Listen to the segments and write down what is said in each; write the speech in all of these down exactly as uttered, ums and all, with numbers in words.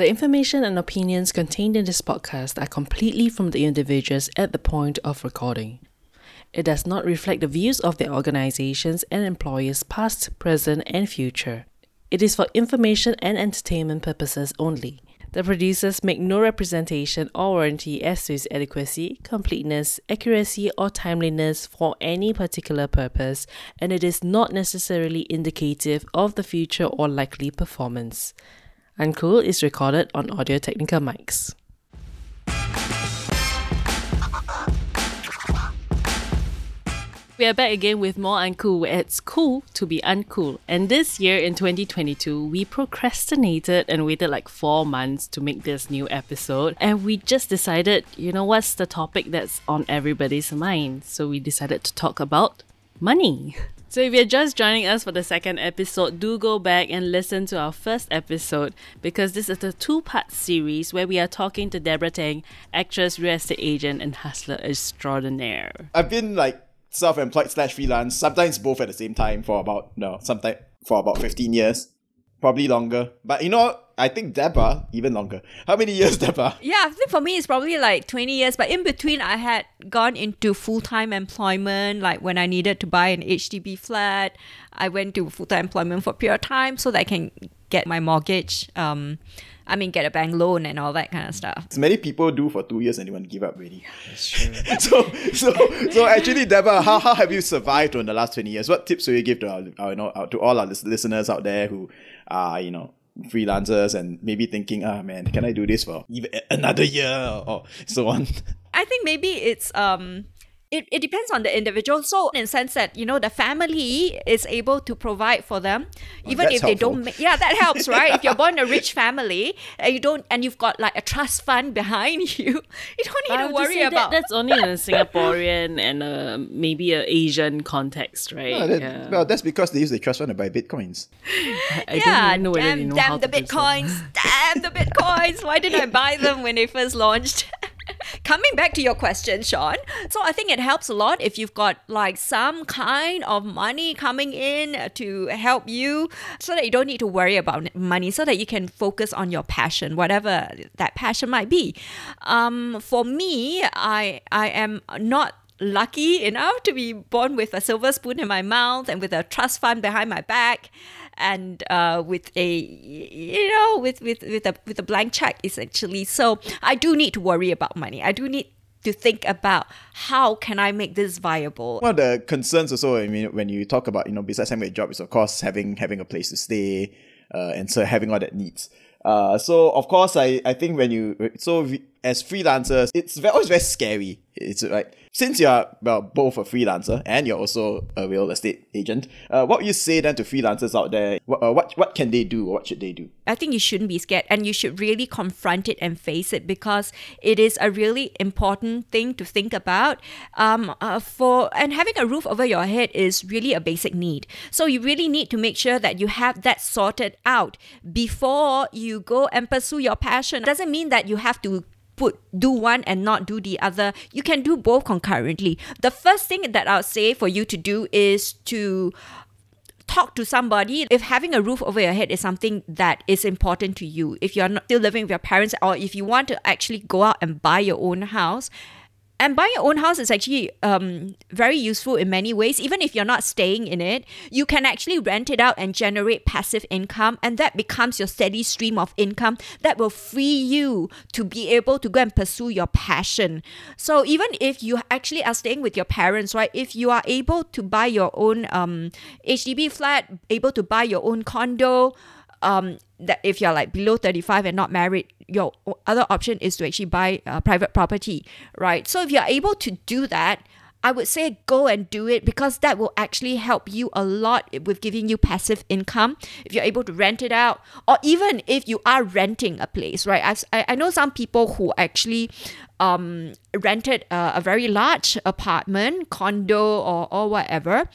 The information and opinions contained in this podcast are completely from the individuals at the point of recording. It does not reflect the views of their organizations and employers past, present, and future. It is for information and entertainment purposes only. The producers make no representation or warranty as to its adequacy, completeness, accuracy, or timeliness for any particular purpose, and it is not necessarily indicative of the future or likely performance. UNCOOL is recorded on Audio-Technica mics. We are back again with more UNCOOL, where it's cool to be uncool. And this year in twenty twenty-two, we procrastinated and waited like four months to make this new episode. And we just decided, you know, what's the topic that's on everybody's mind? So we decided to talk about money. So if you're just joining us for the second episode, do go back and listen to our first episode, because this is a two-part series where we are talking to Debra Teng, actress, real estate agent, and hustler extraordinaire. I've been like self-employed slash freelance, sometimes both at the same time for about no, sometimes for about fifteen years, probably longer. But you know, I think Debra even longer. How many years, Debra? Yeah, I think for me it's probably like twenty years. But in between, I had gone into full-time employment. Like when I needed to buy an H D B flat, I went to full-time employment for a period of time so that I can get my mortgage. Um, I mean, get a bank loan and all that kind of stuff. As many people do for two years and they want to give up already. That's true. so, so, so actually, Debra, how, how have you survived on the last twenty years? What tips will you give to our, our you know, to all our listeners out there who are, you know, freelancers and maybe thinking, ah, oh, man, can I do this for even another year or so on? I think maybe it's um. It, it depends on the individual. So in the sense that, you know, the family is able to provide for them, oh, even if they helpful. don't make, yeah, that helps, right? If you're born in a rich family and you don't, and you've got like a trust fund behind you, you don't need I to worry about. That, that's only in a Singaporean and a, maybe an Asian context, right? No, that, yeah. Well, that's because they use the trust fund to buy Bitcoins. I, I yeah, don't know damn, they know damn how the to Bitcoins, damn the Bitcoins. Why didn't I buy them when they first launched? Coming back to your question, Sean, so I think it helps a lot if you've got like some kind of money coming in to help you so that you don't need to worry about money, so that you can focus on your passion, whatever that passion might be. Um, for me, I I am not lucky enough to be born with a silver spoon in my mouth and with a trust fund behind my back. And uh, with a, you know, with with with a with a blank check, essentially. So I do need to worry about money. I do need to think about how can I make this viable. One of the concerns also, I mean, when you talk about, you know, besides having a job, is of course having having a place to stay, uh, and so having all that needs. Uh, so of course, I, I think when you so re, as freelancers, it's very, always very scary. It's right since you're well, both a freelancer and you're also a real estate agent. Uh, what would you say then to freelancers out there? What uh, what what can they do? Or what should they do? I think you shouldn't be scared, and you should really confront it and face it, because it is a really important thing to think about. Um, uh, for and having a roof over your head is really a basic need. So you really need to make sure that you have that sorted out before you. You go and pursue your passion. Doesn't mean that you have to put do one and not do the other. You can do both concurrently. The first thing that I'll say for you to do is to talk to somebody. If having a roof over your head is something that is important to you, if you're not still living with your parents, or if you want to actually go out and buy your own house. And buying your own house is actually um, very useful in many ways. Even if you're not staying in it, you can actually rent it out and generate passive income. And that becomes your steady stream of income that will free you to be able to go and pursue your passion. So even if you actually are staying with your parents, right? If you are able to buy your own um, H D B flat, able to buy your own condo, um, that if you're like below thirty-five and not married, your other option is to actually buy uh, private property, right? So if you're able to do that, I would say go and do it, because that will actually help you a lot with giving you passive income. If you're able to rent it out, or even if you are renting a place, right? I've, I I know some people who actually um, rented a, a very large apartment, condo or, or whatever,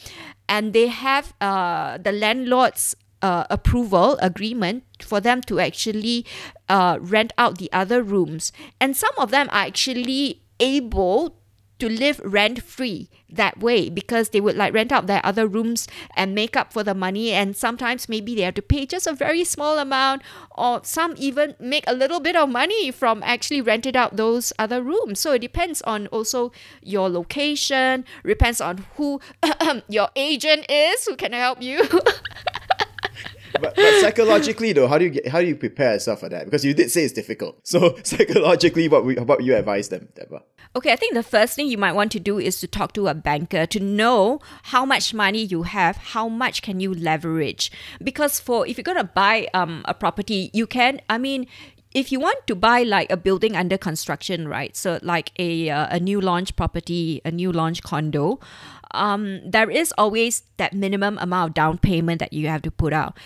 and they have uh, the landlord's Uh, approval agreement for them to actually uh, rent out the other rooms. And some of them are actually able to live rent-free that way, because they would like rent out their other rooms and make up for the money, and sometimes maybe they have to pay just a very small amount, or some even make a little bit of money from actually renting out those other rooms. So it depends on also your location, depends on who your agent is who can help you. But, but psychologically though, how do you get, how do you prepare yourself for that? Because you did say it's difficult. So psychologically, what we, what you advise them, Debra? Okay, I think the first thing you might want to do is to talk to a banker to know how much money you have, how much can you leverage. Because for if you're going to buy um a property, you can, I mean, if you want to buy like a building under construction, right? So like a uh, a new launch property, a new launch condo, um, there is always that minimum amount of down payment that you have to put out.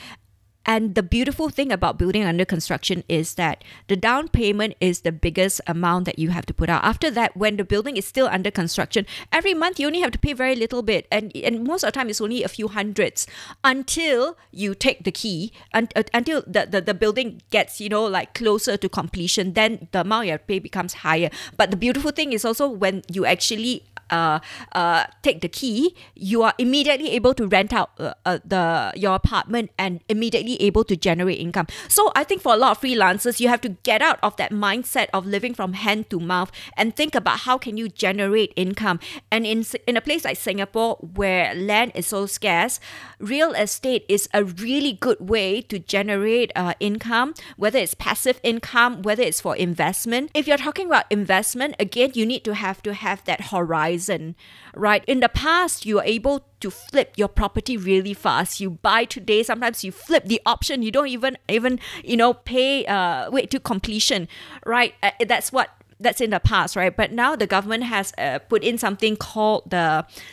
And the beautiful thing about building under construction is that the down payment is the biggest amount that you have to put out. After that, when the building is still under construction, every month you only have to pay very little bit. And, and most of the time, it's only a few hundreds until you take the key, un- until the, the, the building gets, you know, like closer to completion. Then the amount you have to pay becomes higher. But the beautiful thing is also when you actually Uh, uh, take the key, you are immediately able to rent out uh, uh, the your apartment and immediately able to generate income. So I think for a lot of freelancers, you have to get out of that mindset of living from hand to mouth and think about how can you generate income. And in in a place like Singapore where land is so scarce, real estate is a really good way to generate uh, income, whether it's passive income, whether it's for investment. If you're talking about investment, again, you need to have to have that horizon. Right? In the past, you were able to flip your property really fast. You buy today, sometimes you flip the option. You don't even, even you know, pay, uh, wait to completion, right? Uh, that's what that's in the past, right? But now the government has uh, put in something called the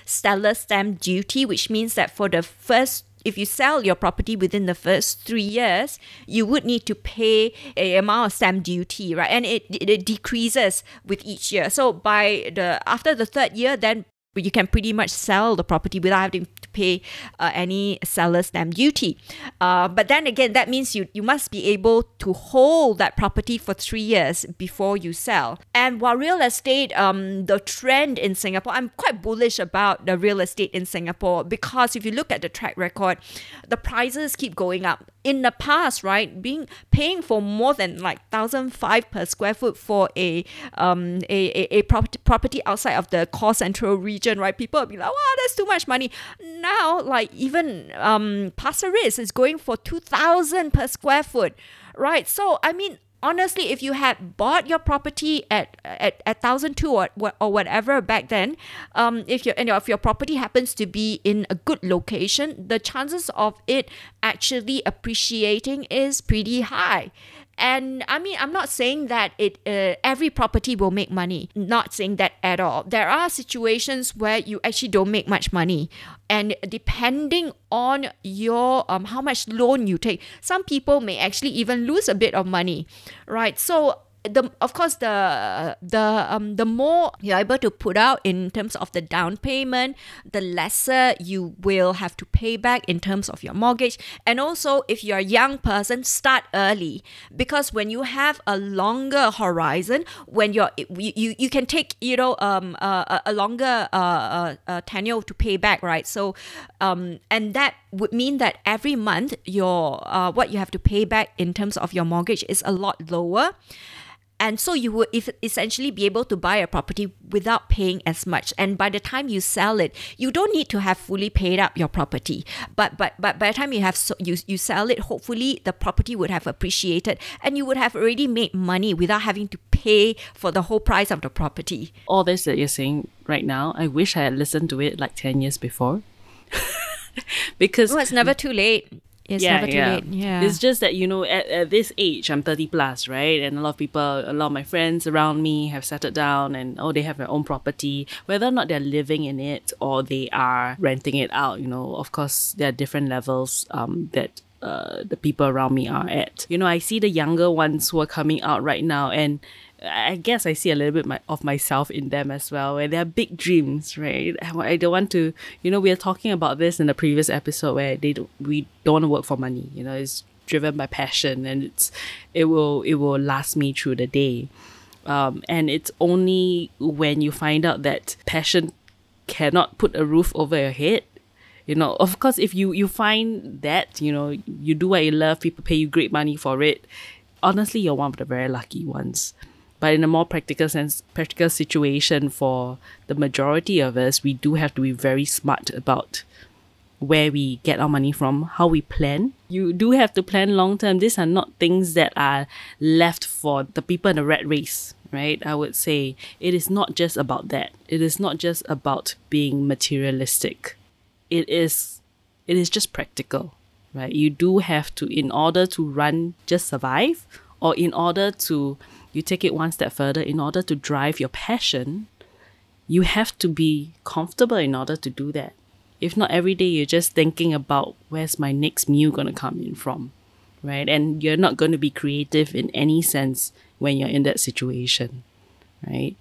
seller stamp duty, which means that for the first if you sell your property within the first three years, you would need to pay an amount of stamp duty, right? And it, it, it decreases with each year. So by the after the third year, then you can pretty much sell the property without having to pay uh, any seller stamp duty. Uh, but then again, that means you, you must be able to hold that property for three years before you sell. And while real estate, um, the trend in Singapore, I'm quite bullish about the real estate in Singapore, because if you look at the track record, the prices keep going up. In the past, right, being paying for more than like one thousand five per square foot for a um a, a, a property, property outside of the core central region, right? People would be like, wow, that's too much money. Now, like even um Pasir Ris is going for two thousand per square foot, right? So, I mean, honestly, if you had bought your property at at at one thousand two or or whatever back then, um, if your and if your property happens to be in a good location, the chances of it actually appreciating is pretty high. And I mean, I'm not saying that it uh, every property will make money. Not saying that at all. There are situations where you actually don't make much money, and depending on your um how much loan you take, some people may actually even lose a bit of money, right? So the of course the the um the more you're able to put out in terms of the down payment, the lesser you will have to pay back in terms of your mortgage. And also, if you're a young person, start early, because when you have a longer horizon, when you're you you, you can take you know um a, a longer uh, uh, uh tenure to pay back, right? So um and that would mean that every month your uh what you have to pay back in terms of your mortgage is a lot lower. And so you will essentially be able to buy a property without paying as much. And by the time you sell it, you don't need to have fully paid up your property. But but but by the time you have so, you, you sell it, hopefully the property would have appreciated and you would have already made money without having to pay for the whole price of the property. All this that you're saying right now, I wish I had listened to it like ten years before. Because well, it's never too late. It's yeah, never too yeah. late. Yeah. It's just that, you know, at, at this age, I'm thirty plus, right? And a lot of people, a lot of my friends around me have settled down and, oh, they have their own property. Whether or not they're living in it or they are renting it out, you know, of course, there are different levels um, that uh, the people around me are at. You know, I see the younger ones who are coming out right now, and I guess I see a little bit my, of myself in them as well, where there are big dreams, right? I don't want to, you know, we were talking about this in the previous episode where they don't, we don't want to work for money. You know, it's driven by passion, and it's it will it will last me through the day. Um, and it's only when you find out that passion cannot put a roof over your head. You know, of course, if you, you find that, you know, you do what you love, people pay you great money for it. Honestly, you're one of the very lucky ones. But in a more practical sense, practical situation for the majority of us, we do have to be very smart about where we get our money from, how we plan. You do have to plan long term. These are not things that are left for the people in the rat race, right? I would say it is not just about that. It is not just about being materialistic. It is, it is just practical, right? You do have to, in order to run, just survive, or in order to, you take it one step further, in order to drive your passion, you have to be comfortable in order to do that. If not, every day you're just thinking about where's my next meal going to come in from, right? And you're not going to be creative in any sense when you're in that situation, right?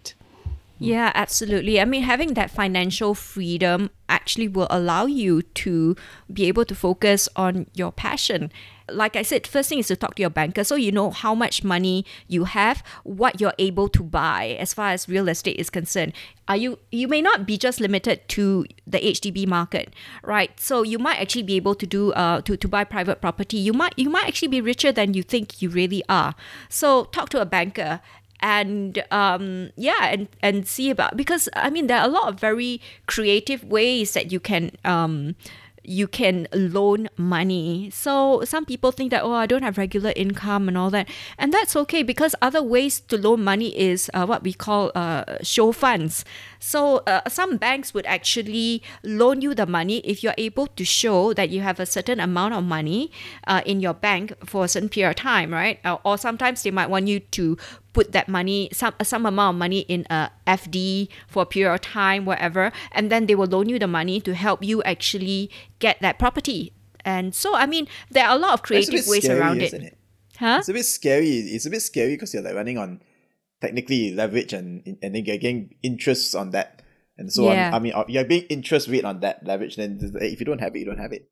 Yeah, absolutely. I mean, having that financial freedom actually will allow you to be able to focus on your passion. Like I said, first thing is to talk to your banker so you know how much money you have, what you're able to buy as far as real estate is concerned. Are you you may not be just limited to the H D B market, right? So you might actually be able to do uh to, to buy private property. You might you might actually be richer than you think you really are. So talk to a banker. And um, yeah, and, and see about, because I mean, there are a lot of very creative ways that you can um, you can loan money. So some people think that, oh, I don't have regular income and all that. And that's okay, because other ways to loan money is uh, what we call uh, show funds. So uh, some banks would actually loan you the money if you're able to show that you have a certain amount of money uh, in your bank for a certain period of time, right? Or, or sometimes they might want you to put that money, some some amount of money in a F D for a period of time, whatever, and then they will loan you the money to help you actually get that property. And so, I mean, there are a lot of creative ways scary, around it. it. Huh? It's a bit scary. It's a bit scary because you're like running on technically leverage and and then you're getting interest on that and so yeah. on. I mean, you're being interest rate on that leverage. Then if you don't have it, you don't have it.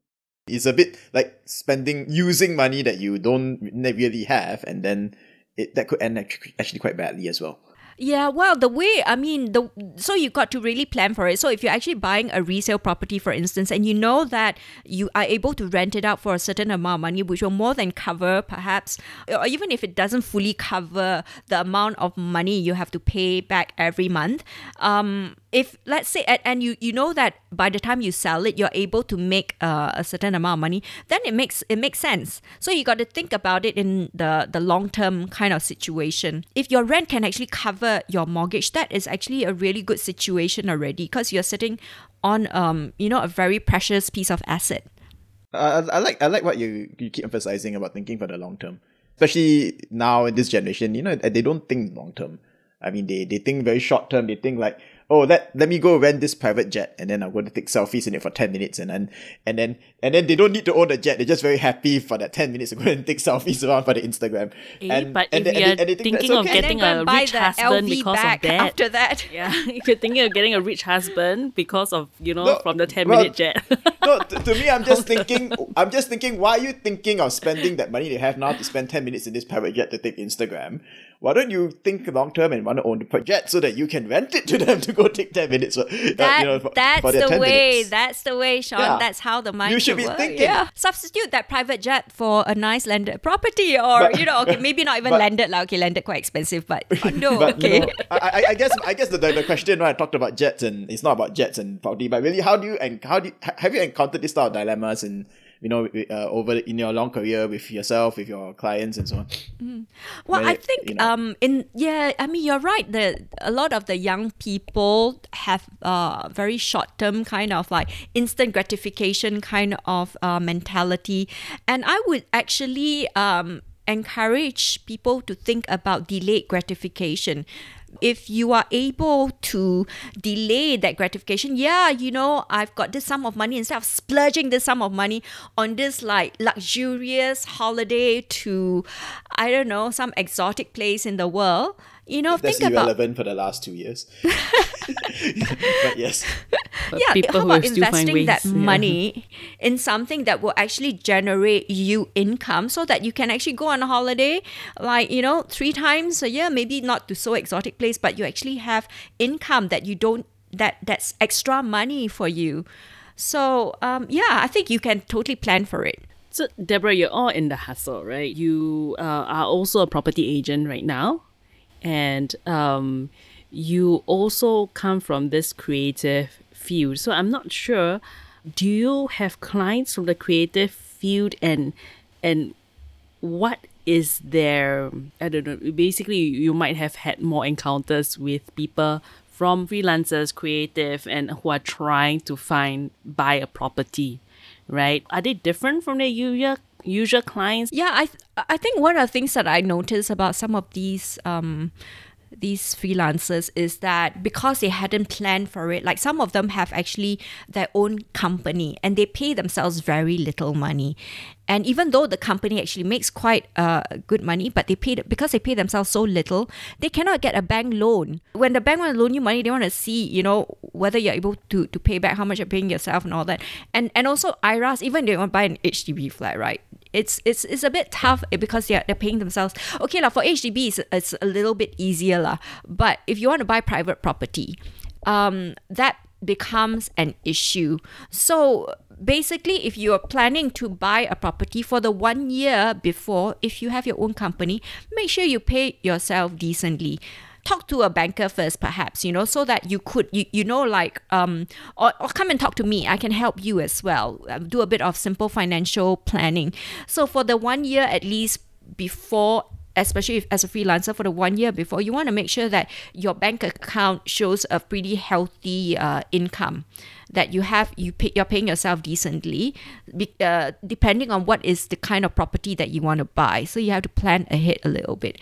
It's a bit like spending, using money that you don't really have, and then It, that could end actually quite badly as well. Yeah, well, the way, I mean, the so you got to really plan for it. So if you're actually buying a resale property, for instance, and you know that you are able to rent it out for a certain amount of money, which will more than cover perhaps, or even if it doesn't fully cover the amount of money you have to pay back every month, um, if let's say, and, and you, you know that by the time you sell it, you're able to make uh, a certain amount of money, then it makes it makes sense. So you got to think about it in the, the long-term kind of situation. If your rent can actually cover your mortgage, that is actually a really good situation already, because you're sitting on um you know a very precious piece of asset. Uh, I, I like I like what you, you keep emphasizing about thinking for the long-term. Especially now in this generation, you know, they don't think long-term. I mean, they, they think very short-term. They think like, oh, let, let me go rent this private jet and then I'm going to take selfies in it for ten minutes and then and then and then they don't need to own the jet. They're just very happy for that ten minutes to go and take selfies around for the Instagram. Eh, and, but and if you're thinking think of okay. getting a rich husband because of that. After that. Yeah. If you're thinking of getting a rich husband because of, you know, no, from the ten-minute well, jet. No, to, to me, I'm just thinking, I'm just thinking, why are you thinking of spending that money they have now to spend ten minutes in this private jet to take Instagram? Why don't you think long-term and want to own the project so that you can rent it to them to go take ten minutes? For, that, uh, you know, for, that's for the way. Minutes. That's the way, Sean. Yeah. That's how the mind You should be work. Thinking. Yeah. Substitute that private jet for a nice landed property or, but, you know, okay, maybe not even but, landed. Like, okay, landed quite expensive, but, but no, but, okay. You know, I, I guess I guess the, the, the question when I talked about jets, and it's not about jets and property, but really, how do you, and how do you, have you encountered this type of dilemmas in, you know, uh, over in your long career with yourself, with your clients and so on? Mm. Well, Where I think, it, you know, um, in yeah, I mean, you're right. The, a lot of the young people have uh, very short-term kind of like instant gratification kind of uh, mentality. And I would actually um, encourage people to think about delayed gratification. if you are able to delay that gratification, yeah, you know, I've got this sum of money, instead of splurging this sum of money on this like luxurious holiday to, I don't know, some exotic place in the world, you know, that's think about... That's irrelevant for the last two years. But yes. But yeah, people how about investing that money yeah. in something that will actually generate you income so that you can actually go on a holiday, like, you know, three times a year, maybe not to so exotic place, but you actually have income that you don't, that that's extra money for you. So, um, yeah, I think you can totally plan for it. So, Debra, you're all in the hustle, right? You uh, are also a property agent right now. And um, you also come from this creative field. So I'm not sure, do you have clients from the creative field, and and what is their, I don't know, basically you might have had more encounters with people from freelancers, creative, and who are trying to find, buy a property, right? Are they different from their usual usual clients? Yeah, I th- I think one of the things that I noticed about some of these um these freelancers is that because they hadn't planned for it, like some of them have actually their own company and they pay themselves very little money. And even though the company actually makes quite uh, good money, but they pay, because they pay themselves so little, they cannot get a bank loan. When the bank want to loan you money, they want to see, you know, whether you're able to, to pay back, how much you're paying yourself and all that. And and also I R A S, even if they want to buy an H D B flat, right? It's it's it's a bit tough because they're, they're paying themselves. Okay, la, for H D B, it's, it's a little bit easier. La, but if you want to buy private property, um, that becomes an issue. So basically, if you're planning to buy a property for the one year before, if you have your own company, make sure you pay yourself decently. Talk to a banker first, perhaps, you know, so that you could, you, you know, like, um, or, or come and talk to me. I can help you as well. Do a bit of simple financial planning. So for the one year, at least before, especially if, as a freelancer, for the one year before, you want to make sure that your bank account shows a pretty healthy uh, income, that you have, you pay, you're paying yourself decently, be, uh, depending on what is the kind of property that you want to buy. So you have to plan ahead a little bit.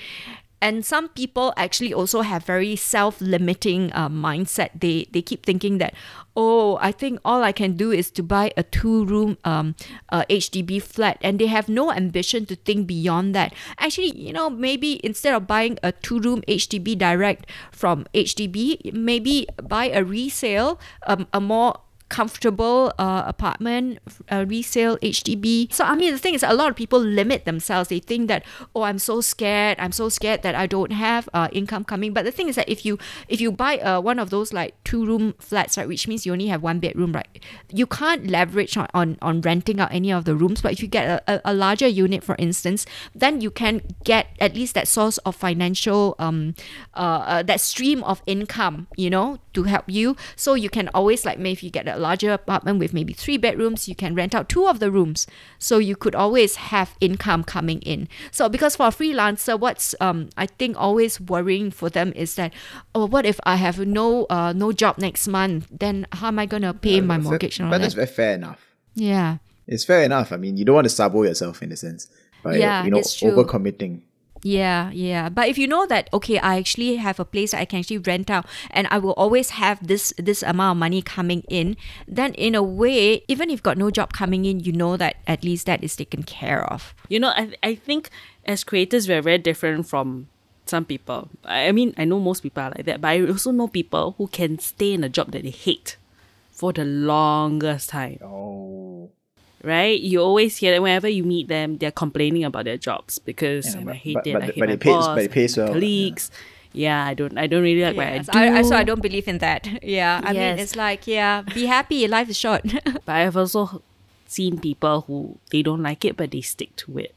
And some people actually also have very self-limiting uh, mindset. They they keep thinking that, oh, I think all I can do is to buy a two-room um, uh, H D B flat. And they have no ambition to think beyond that. Actually, you know, maybe instead of buying a two-room H D B direct from H D B, maybe buy a resale, um, a more comfortable uh, apartment, uh, resale, H D B. So, I mean, the thing is, a lot of people limit themselves. They think that, oh, I'm so scared. I'm so scared that I don't have uh, income coming. But the thing is that if you if you buy uh, one of those like two-room flats, right, which means you only have one bedroom, right, you can't leverage on, on, on renting out any of the rooms. But if you get a, a larger unit, for instance, then you can get at least that source of financial, um, uh, uh, that stream of income, you know, to help you. So you can always, like, maybe if you get a larger apartment with maybe three bedrooms, you can rent out two of the rooms. So you could always have income coming in. So because for a freelancer, what's um I think always worrying for them is that, oh, what if I have no uh no job next month? Then how am I going to pay uh, my mortgage? That, and all but that? That's very fair enough. Yeah. It's fair enough. I mean, you don't want to sabo yourself in a sense. By, yeah, you know, overcommitting. Yeah, yeah. But if you know that, okay, I actually have a place that I can actually rent out and I will always have this this amount of money coming in, then in a way, even if you've got no job coming in, you know that at least that is taken care of. You know, I I think as creators, we're very different from some people. I mean, I know most people are like that, but I also know people who can stay in a job that they hate for the longest time. Oh. Right? You always hear that whenever you meet them, they're complaining about their jobs because yeah, but, I hate but, it, but, I hate but my it pays, boss, but it pays well. Colleagues. Yeah. yeah, I don't I don't really like yes. what I do. I, I, so I don't believe in that. Yeah, I yes. mean, it's like, yeah, be happy, life is short. But I've also seen people who, they don't like it, but they stick to it.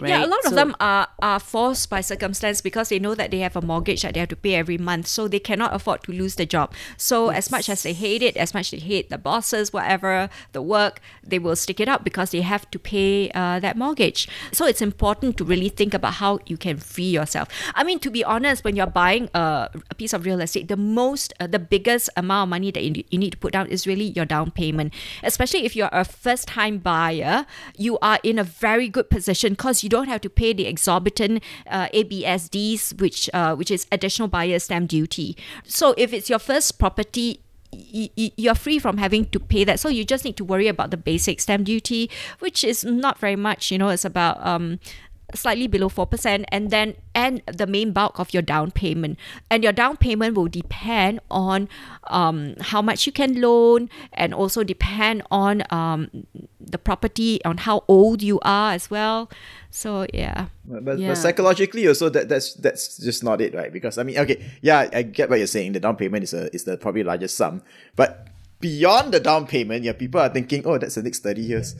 Right? Yeah, a lot so, of them are, are forced by circumstance because they know that they have a mortgage that they have to pay every month. So they cannot afford to lose the job. So yes. as much as they hate it, as much as they hate the bosses, whatever, the work, they will stick it up because they have to pay uh, that mortgage. So it's important to really think about how you can free yourself. I mean, to be honest, when you're buying a, a piece of real estate, the most, uh, the biggest amount of money that you, you need to put down is really your down payment. Especially if you're a first-time buyer, you are in a very good position because you You don't have to pay the exorbitant uh, A B S Ds, which uh, which is additional buyer's stamp duty. So if it's your first property, you're free from having to pay that. So you just need to worry about the basic stamp duty, which is not very much. You know, it's about um, slightly below four percent, and then and the main bulk of your down payment. And your down payment will depend on um, how much you can loan, and also depend on um, the property, on how old you are as well. So yeah. But, but, yeah. but psychologically also that that's that's just not it, right? Because I mean, okay, yeah, I get what you're saying. The down payment is a is the probably largest sum, but beyond the down payment, yeah, people are thinking, oh, that's the next thirty years.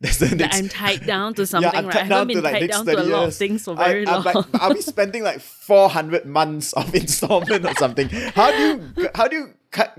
That's the next. That I'm tied down to something. Yeah, I'm tied right? down I haven't been to like tied down to a lot of things for very I, long. Like, are we spending like four hundred months of installment or something? How do you, how do you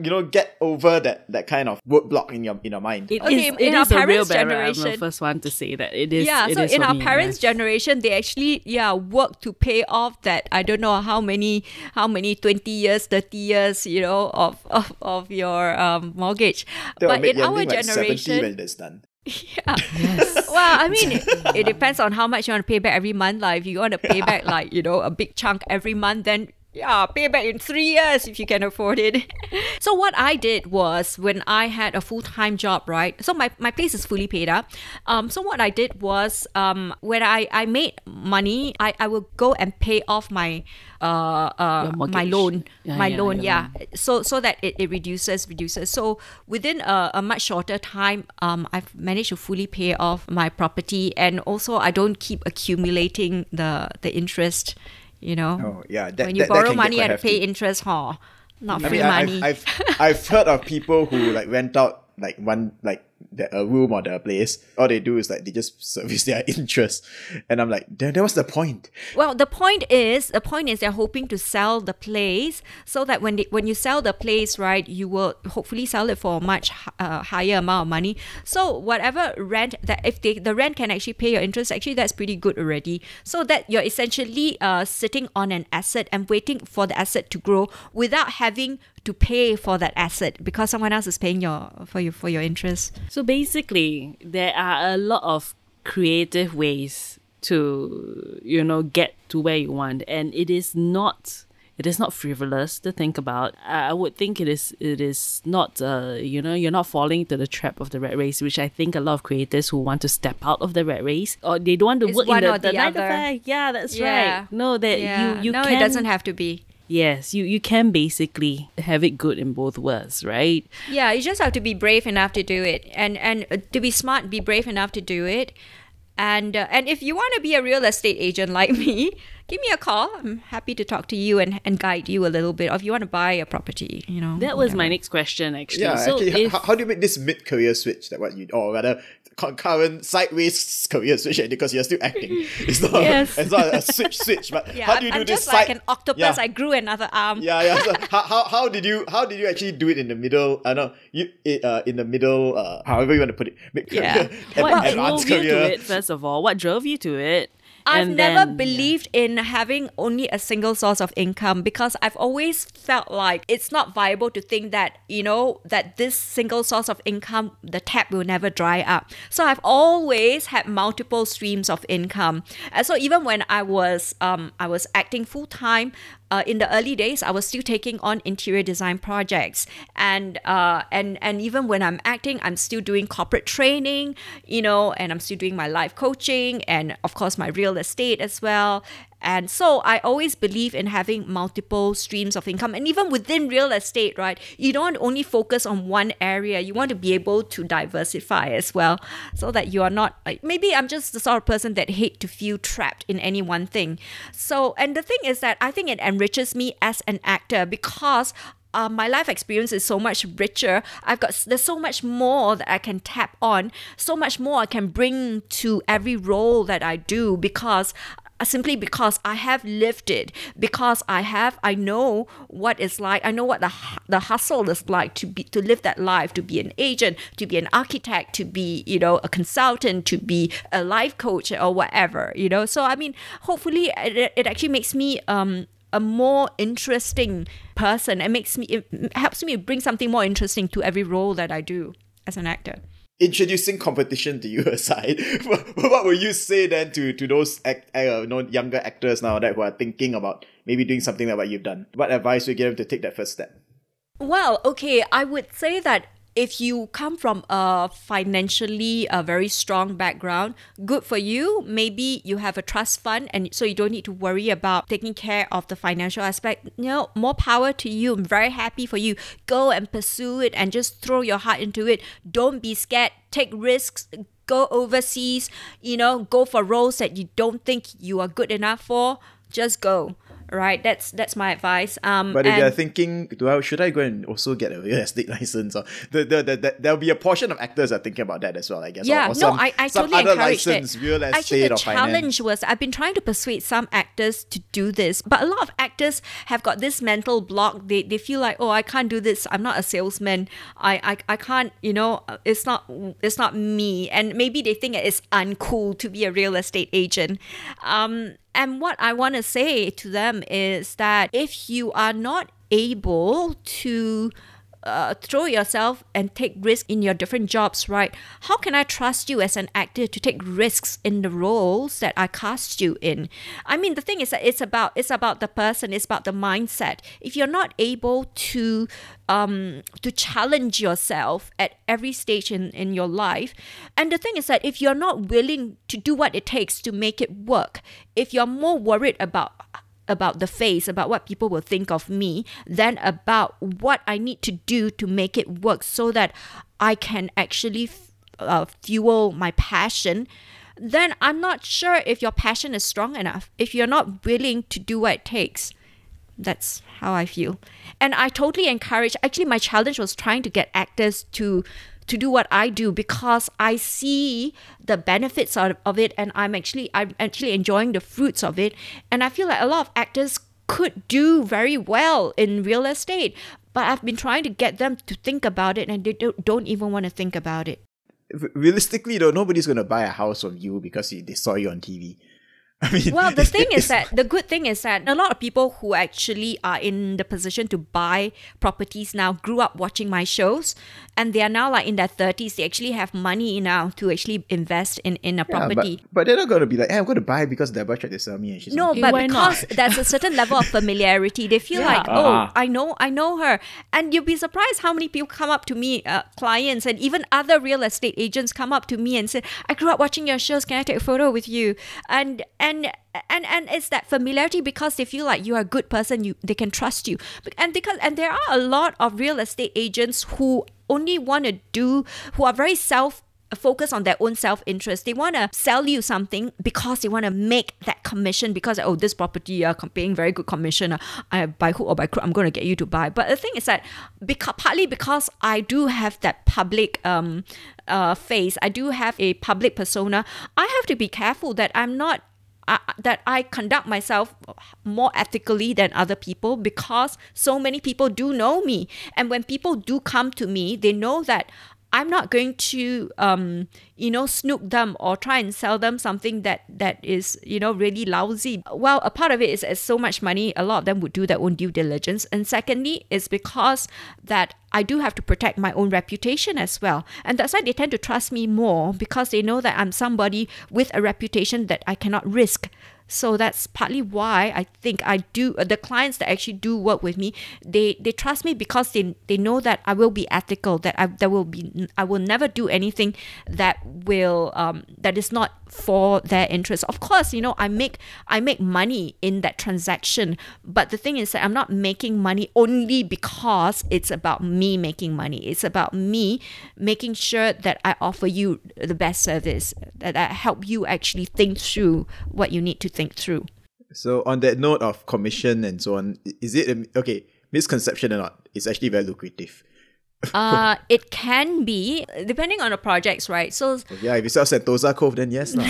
you know get over that, that kind of roadblock in your in your mind? It okay, is, it is a real barrier. I'm the first one to say that it is. Yeah, it so is in our me, parents' yes. generation, they actually yeah work to pay off that I don't know how many how many twenty years, thirty years, you know, of of, of your um, mortgage. They'll but in our generation, like when it's done. Yeah. Yes. Well, I mean, it, it depends on how much you want to pay back every month. Like, if you want to pay back, like, you know, a big chunk every month, then yeah, pay back in three years if you can afford it. So what I did was, when I had a full-time job, right? So my, my place is fully paid up. Um, so what I did was, um, when I, I made money, I, I would go and pay off my uh, uh my loan, yeah, my yeah, loan, yeah. yeah. So so that it, it reduces, reduces. So within a, a much shorter time, um, I've managed to fully pay off my property, and also I don't keep accumulating the the interest. You know, oh, yeah. that, when you that, borrow that money, you have to pay interest, huh? Not I free mean, money. I've, I've, I've heard of people who like rent out like one like the, a room or the place. All they do is like they just service their interest, and I'm like, then what's the point? Well, the point is, the point is they're hoping to sell the place, so that when they, when you sell the place, right, you will hopefully sell it for a much uh, higher amount of money. So whatever rent that if they, the rent can actually pay your interest, actually that's pretty good already. So that you're essentially uh, sitting on an asset and waiting for the asset to grow without having to pay for that asset, because someone else is paying your for your for your interest. So basically, there are a lot of creative ways to, you know, get to where you want, and it is not it is not frivolous to think about. I would think it is it is not uh, you know, you're not falling to the trap of the rat race, which I think a lot of creators who want to step out of the rat race, or they don't want to it's work one in the, or the, the other. Other. Yeah, that's yeah. right. No, that yeah. you you no, can. It doesn't have to be. Yes, you, you can basically have it good in both worlds, right? Yeah, you just have to be brave enough to do it. And and uh, to be smart, be brave enough to do it. And uh, and if you want to be a real estate agent like me, give me a call. I'm happy to talk to you and, and guide you a little bit. Or if you want to buy a property, you know. That was whatever. My next question, actually. Yeah, so actually, if... how, how do you make this mid-career switch? That what you, or rather... concurrent sideways career switch, because you're still acting. It's not, yes. it's not a switch switch, but yeah, how do you I'm do this? I'm just side... like an octopus. Yeah. I grew another arm. Yeah, yeah. So how, how how did you how did you actually do it in the middle? I uh, know you uh, in the middle. Uh, however you want to put it. Make career, yeah. And, what and drove career. You to it? First of all, what drove you to it? I've and never then, believed yeah. in having only a single source of income, because I've always felt like it's not viable to think that, you know, that this single source of income, the tap will never dry up. So I've always had multiple streams of income. And so even when I was um, I was acting full time, Uh, in the early days, I was still taking on interior design projects, and uh, and and even when I'm acting, I'm still doing corporate training, you know, and I'm still doing my life coaching, and of course my real estate as well. And so I always believe in having multiple streams of income. And even within real estate, right, you don't only focus on one area. You want to be able to diversify as well, so that you are not, like, maybe I'm just the sort of person that hate to feel trapped in any one thing. So, and the thing is that I think it enriches me as an actor, because Uh, my life experience is so much richer. I've got, there's so much more that I can tap on, so much more I can bring to every role that I do, because uh, simply because I have lived it, because I have, I know what it's like, I know what the the hustle is like to be, to live that life, to be an agent, to be an architect, to be, you know, a consultant, to be a life coach or whatever, you know. So I mean, hopefully it, it actually makes me um. a more interesting person. It makes me, it helps me bring something more interesting to every role that I do as an actor. introducing competition to you aside, what would you say then to, to those act, uh, you know, younger actors now that who are thinking about maybe doing something like what you've done? What advice would you give them to take that first step? Well, okay, I would say that if you come from a financially a very strong background, good for you. Maybe you have a trust fund and so you don't need to worry about taking care of the financial aspect. You know, more power to you. I'm very happy for you. Go and pursue it and just throw your heart into it. Don't be scared. Take risks. Go overseas. You know, go for roles that you don't think you are good enough for. Just go. Right, that's that's my advice. Um, but if you're thinking, do I, should I go and also get a real estate license? Or the, the, the, the, there'll be a portion of actors that are thinking about that as well, I guess. Yeah, or, or no, some, I, I some totally other encourage license, that. Real estate Actually, the or challenge finance. Was I've been trying to persuade some actors to do this, but a lot of actors have got this mental block. They they feel like, oh, I can't do this. I'm not a salesman. I I, I can't. You know, it's not it's not me. And maybe they think it's uncool to be a real estate agent. Um. And what I want to say to them is that if you are not able to uh, throw yourself and take risks in your different jobs, right? How can I trust you as an actor to take risks in the roles that I cast you in? I mean, the thing is that it's about it's about the person, it's about the mindset. If you're not able to um, to challenge yourself at every stage in, in your life, and the thing is that if you're not willing to do what it takes to make it work, if you're more worried about about the face, about what people will think of me, than about what I need to do to make it work so that I can actually f- uh, fuel my passion, then I'm not sure if your passion is strong enough, if you're not willing to do what it takes. That's how I feel. And I totally encourage, actually my challenge was trying to get actors to to do what I do because I see the benefits of, of it and I'm actually I'm actually enjoying the fruits of it. And I feel like a lot of actors could do very well in real estate, but I've been trying to get them to think about it and they don't, don't even want to think about it. Realistically though, nobody's going to buy a house from you because they saw you on T V. I mean, well, the thing is that the good thing is that a lot of people who actually are in the position to buy properties now grew up watching my shows and they are now like in their thirties. They actually have money now to actually invest in, in a yeah, property. But, but they're not going to be like, hey, I'm going to buy because Debra tried to sell me. And she's no, like, hey, but why because not? There's a certain level of familiarity. They feel yeah. like, oh, uh-huh. I know, I know her. And you'll be surprised how many people come up to me, uh, clients and even other real estate agents come up to me and say, I grew up watching your shows. Can I take a photo with you? And And and and it's that familiarity because they feel like you are a good person, you they can trust you. And because and there are a lot of real estate agents who only want to do, who are very self focused on their own self-interest. They want to sell you something because they want to make that commission because, oh, this property, I'm uh, paying very good commission. Uh, I, by hook or by crook, I'm going to get you to buy. But the thing is that because, partly because I do have that public um uh face, I do have a public persona, I have to be careful that I'm not Uh, that I conduct myself more ethically than other people because so many people do know me. And when people do come to me, they know that I'm not going to, um, you know, snoop them or try and sell them something that, that is, you know, really lousy. Well, a part of it is as so much money, a lot of them would do their own due diligence. And secondly, it's because that I do have to protect my own reputation as well. And that's why they tend to trust me more because they know that I'm somebody with a reputation that I cannot risk. So that's partly why I think I do, the clients that actually do work with me, they, they trust me because they, they know that I will be ethical, that I that will be I will never do anything that will um that is not for their interest. Of course, you know, I make I make money in that transaction, but the thing is that I'm not making money only because it's about me making money. It's about me making sure that I offer you the best service, that I help you actually think through what you need to think through. So on that note of commission and so on, is it, okay, misconception or not, it's actually very lucrative. uh, it can be, depending on the projects, right? So yeah, if you sell Sentosa Cove, then yes. No.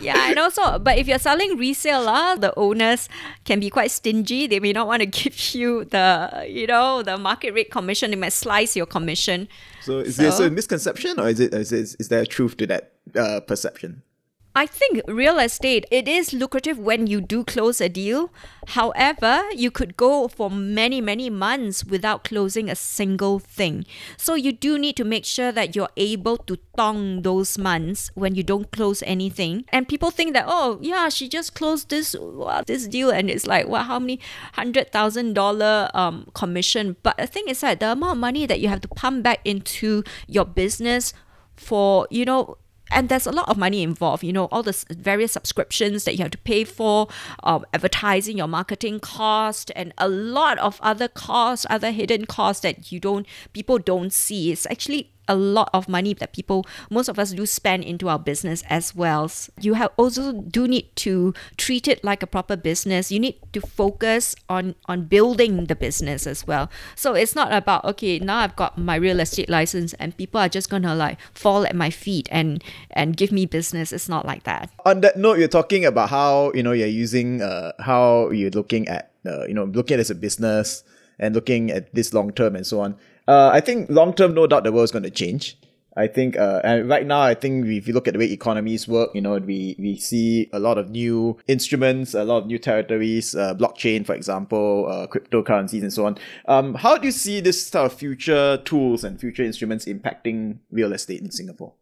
Yeah, and also, but if you're selling resale, uh, the owners can be quite stingy. They may not want to give you the, you know, the market rate commission. They might slice your commission. So is so, this a misconception or is it is, it, is there a truth to that uh, perception? I think real estate, it is lucrative when you do close a deal. However, you could go for many, many months without closing a single thing. So you do need to make sure that you're able to tong those months when you don't close anything. And people think that, oh, yeah, she just closed this wow, this deal and it's like, well, how many one hundred thousand dollars um, commission. But the thing is that the amount of money that you have to pump back into your business for, you know, and there's a lot of money involved, you know, all the various subscriptions that you have to pay for, um, advertising, your marketing cost, and a lot of other costs, other hidden costs that you don't, people don't see. It's actually a lot of money that people, most of us do spend into our business as well. You have also do need to treat it like a proper business. You need to focus on, on building the business as well. So it's not about, okay, now I've got my real estate license and people are just going to like fall at my feet and, and give me business. It's not like that. On that note, you're talking about how, you know, you're using, uh, how you're looking at, uh, you know, looking at it as a business and looking at this long term and so on. Uh, I think long-term, no doubt the world's going to change. I think uh, and right now, I think if you look at the way economies work, you know, we, we see a lot of new instruments, a lot of new territories, uh, blockchain, for example, uh, cryptocurrencies and so on. Um, how do you see this sort of future tools and future instruments impacting real estate in Singapore?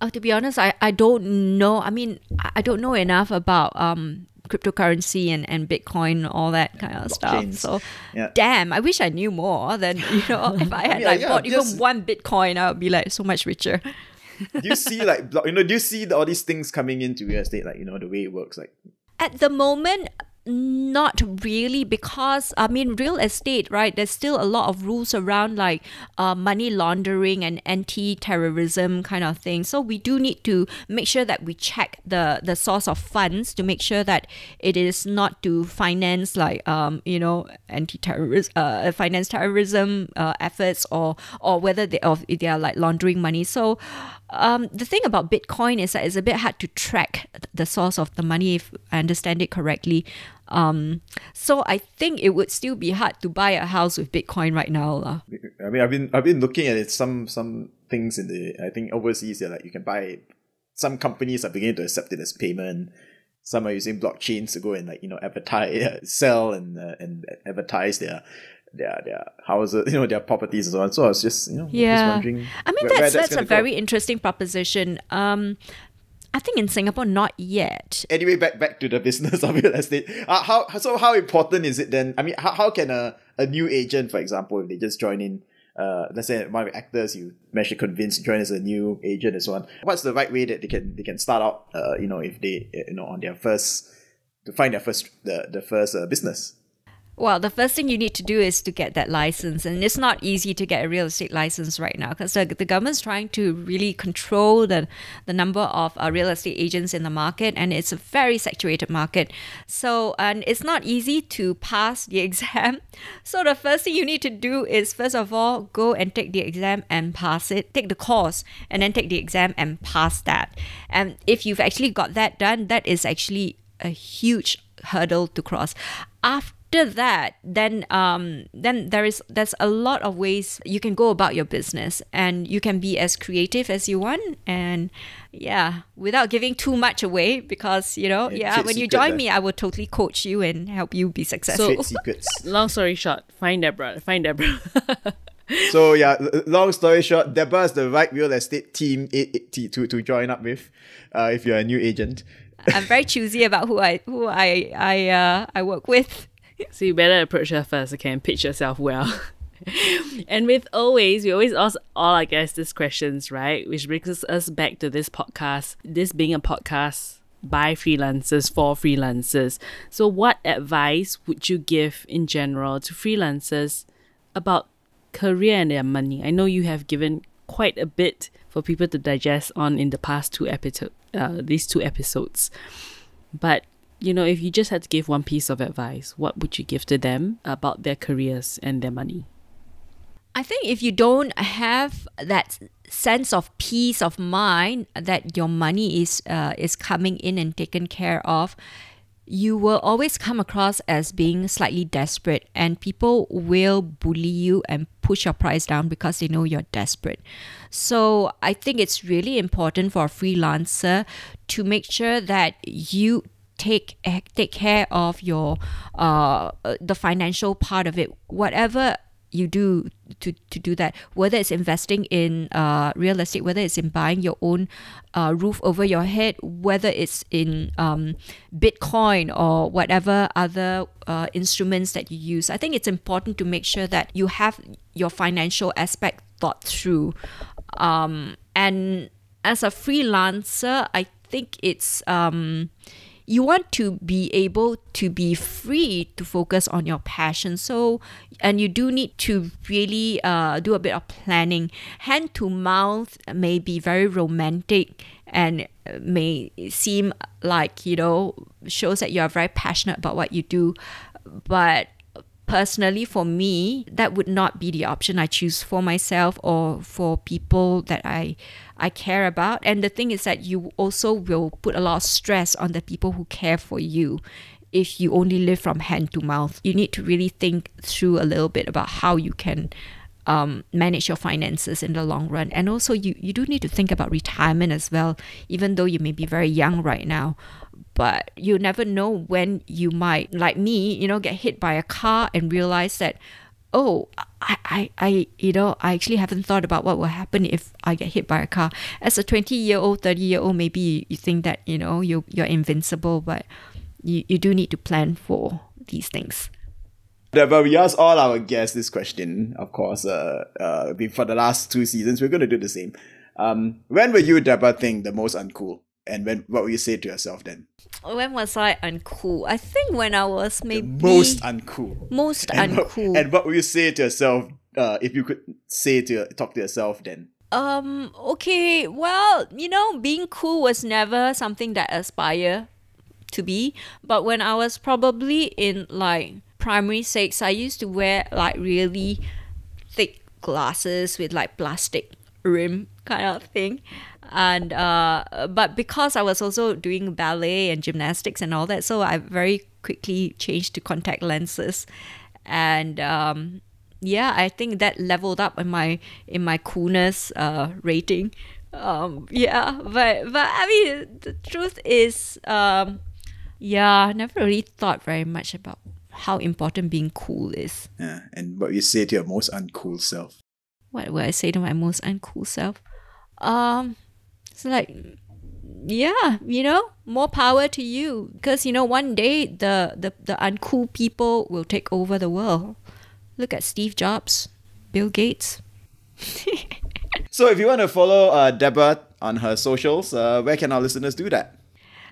Oh, to be honest, I, I don't know. I mean, I don't know enough about... Um cryptocurrency and, and Bitcoin, all that kind of Blockchains. stuff. So yeah. damn, I wish I knew more than, you know, if I had yeah, like yeah, bought just, even one Bitcoin, I would be like so much richer. Do you see like, you know, do you see all these things coming into real estate? Like, you know, the way it works, like at the moment, not really, because I mean real estate, right, there's still a lot of rules around like uh, money laundering and anti-terrorism kind of thing, so we do need to make sure that we check the the source of funds to make sure that it is not to finance like um you know anti-terrorism uh, finance terrorism uh, efforts or or whether they or they are like laundering money. So Um, the thing about Bitcoin is that it's a bit hard to track the source of the money, if I understand it correctly. Um, so I think it would still be hard to buy a house with Bitcoin right now, lah. I mean, I've been I've been looking at it, some some things in the I think overseas, yeah, like you can buy. Some companies are beginning to accept it as payment. Some are using blockchains to go and like you know advertise, sell and uh, and advertise their. Their, their houses, you know, their properties and so on. So I was just, you know, yeah. just wondering. I mean, where, that's, where that's, that's a go. very interesting proposition. Um, I think in Singapore, not yet. Anyway, back back to the business of real estate. Uh, how so? How important is it then? I mean, how, how can a, a new agent, for example, if they just join in, uh, let's say one of the actors you managed to convince to join as a new agent and so on. What's the right way that they can they can start out? Uh, you know, if they you know on their first to find their first the the first uh, business. Well, the first thing you need to do is to get that license. And it's not easy to get a real estate license right now because the, the government's trying to really control the, the number of uh, real estate agents in the market. And it's a very saturated market. So, and it's not easy to pass the exam. So the first thing you need to do is, first of all, go and take the exam and pass it. Take the course and then take the exam and pass that. And if you've actually got that done, that is actually a huge hurdle to cross. After that, then um, then there is there's a lot of ways you can go about your business, and you can be as creative as you want, and yeah, without giving too much away, because you know, yeah, yeah when you join life. me, I will totally coach you and help you be successful. So, long story short, find Debra, find Debra. So yeah, long story short, Debra is the right real estate team to to join up with, uh, if you're a new agent. I'm very choosy about who I who I I uh, I work with. So you better approach her first, okay, and pitch yourself well. And with always, we always ask all our guests these questions, right? Which brings us back to this podcast, this being a podcast by freelancers for freelancers. So what advice would you give in general to freelancers about career and their money? I know you have given quite a bit for people to digest on in the past two episodes, uh, these two episodes. But you know, if you just had to give one piece of advice, what would you give to them about their careers and their money? I think if you don't have that sense of peace of mind that your money is uh, is coming in and taken care of, you will always come across as being slightly desperate, and people will bully you and push your price down because they know you're desperate. So I think it's really important for a freelancer to make sure that you take take care of your uh the financial part of it, whatever you do to, to do that, whether it's investing in uh, real estate, whether it's in buying your own uh, roof over your head, whether it's in um, Bitcoin or whatever other uh, instruments that you use. I think it's important to make sure that you have your financial aspect thought through. Um, and as a freelancer, I think it's... Um, you want to be able to be free to focus on your passion. So, and you do need to really uh, do a bit of planning. Hand to mouth may be very romantic and may seem like, you know, shows that you're very passionate about what you do. But personally, for me, that would not be the option I choose for myself or for people that I I care about. And the thing is that you also will put a lot of stress on the people who care for you if you only live from hand to mouth. You need to really think through a little bit about how you can um, manage your finances in the long run. And also, you, you do need to think about retirement as well, even though you may be very young right now. But you never know when you might, like me, you know, get hit by a car and realize that, oh, I, I, I, you know, I actually haven't thought about what will happen if I get hit by a car. As a twenty-year-old, thirty-year-old, maybe you think that, you know, you, you're invincible, but you, you do need to plan for these things. Debra, we asked all our guests this question, of course, uh, uh, for the last two seasons. We're going to do the same. Um, when were you, Debra, think the most uncool? And when, what would you say to yourself then? When was I uncool? I think when I was maybe... The most uncool. Most and uncool. What, and what would you say to yourself, uh, if you could say to talk to yourself then? Um. Okay, well, you know, being cool was never something that I aspire to be. But when I was probably in like primary six, I used to wear like really thick glasses with like plastic rim kind of thing. And uh, but because I was also doing ballet and gymnastics and all that, so I very quickly changed to contact lenses, and um, yeah, I think that leveled up in my in my coolness uh, rating. Um, yeah, but but I mean, the truth is, um, yeah, I never really thought very much about how important being cool is. Yeah, and what you say to your most uncool self? What would I say to my most uncool self? Um. It's like, yeah, you know, more power to you. Because, you know, one day the, the, the uncool people will take over the world. Look at Steve Jobs, Bill Gates. So if you want to follow uh, Debra on her socials, uh, where can our listeners do that?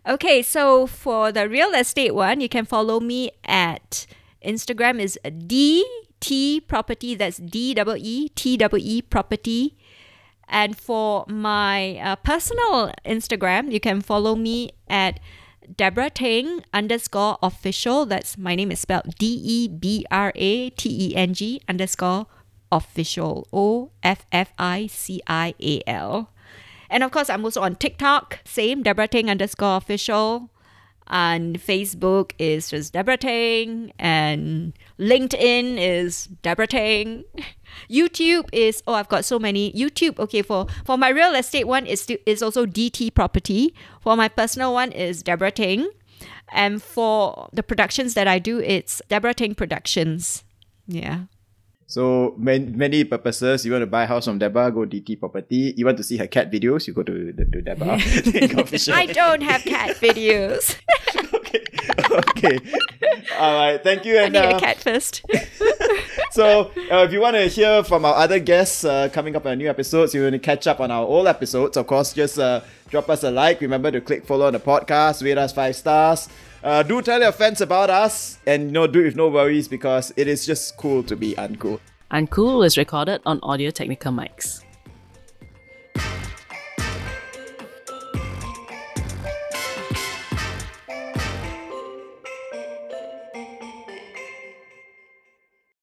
Okay, so for the real estate one, you can follow me at Instagram is D T Property. That's D E E T E E Property. And for my uh, personal Instagram, you can follow me at Debra Teng underscore official. That's my name is spelled D E B R A T E N G underscore official. O F F I C I A L. And of course, I'm also on TikTok. Same, Debra Teng underscore official. And Facebook is just Debra Teng. And LinkedIn is Debra Teng. YouTube is, oh, I've got so many. YouTube, okay, for, for my real estate one is, is also D T Property. For my personal one is Debra Teng. And for the productions that I do, it's Debra Teng Productions. Yeah. So many, many purposes. You want to buy a house from Debra, go D T Property. You want to see her cat videos, you go to, to Debra. I don't have cat videos. okay. Okay. All right. Thank you. And, I need uh, a cat first. So uh, if you want to hear from our other guests uh, coming up on new episodes, you want to catch up on our old episodes, of course, just uh, drop us a like. Remember to click follow on the podcast, rate us five stars. Uh, do tell your friends about us, and you know, do it with no worries because it is just cool to be uncool. Uncool is recorded on Audio-Technica mics.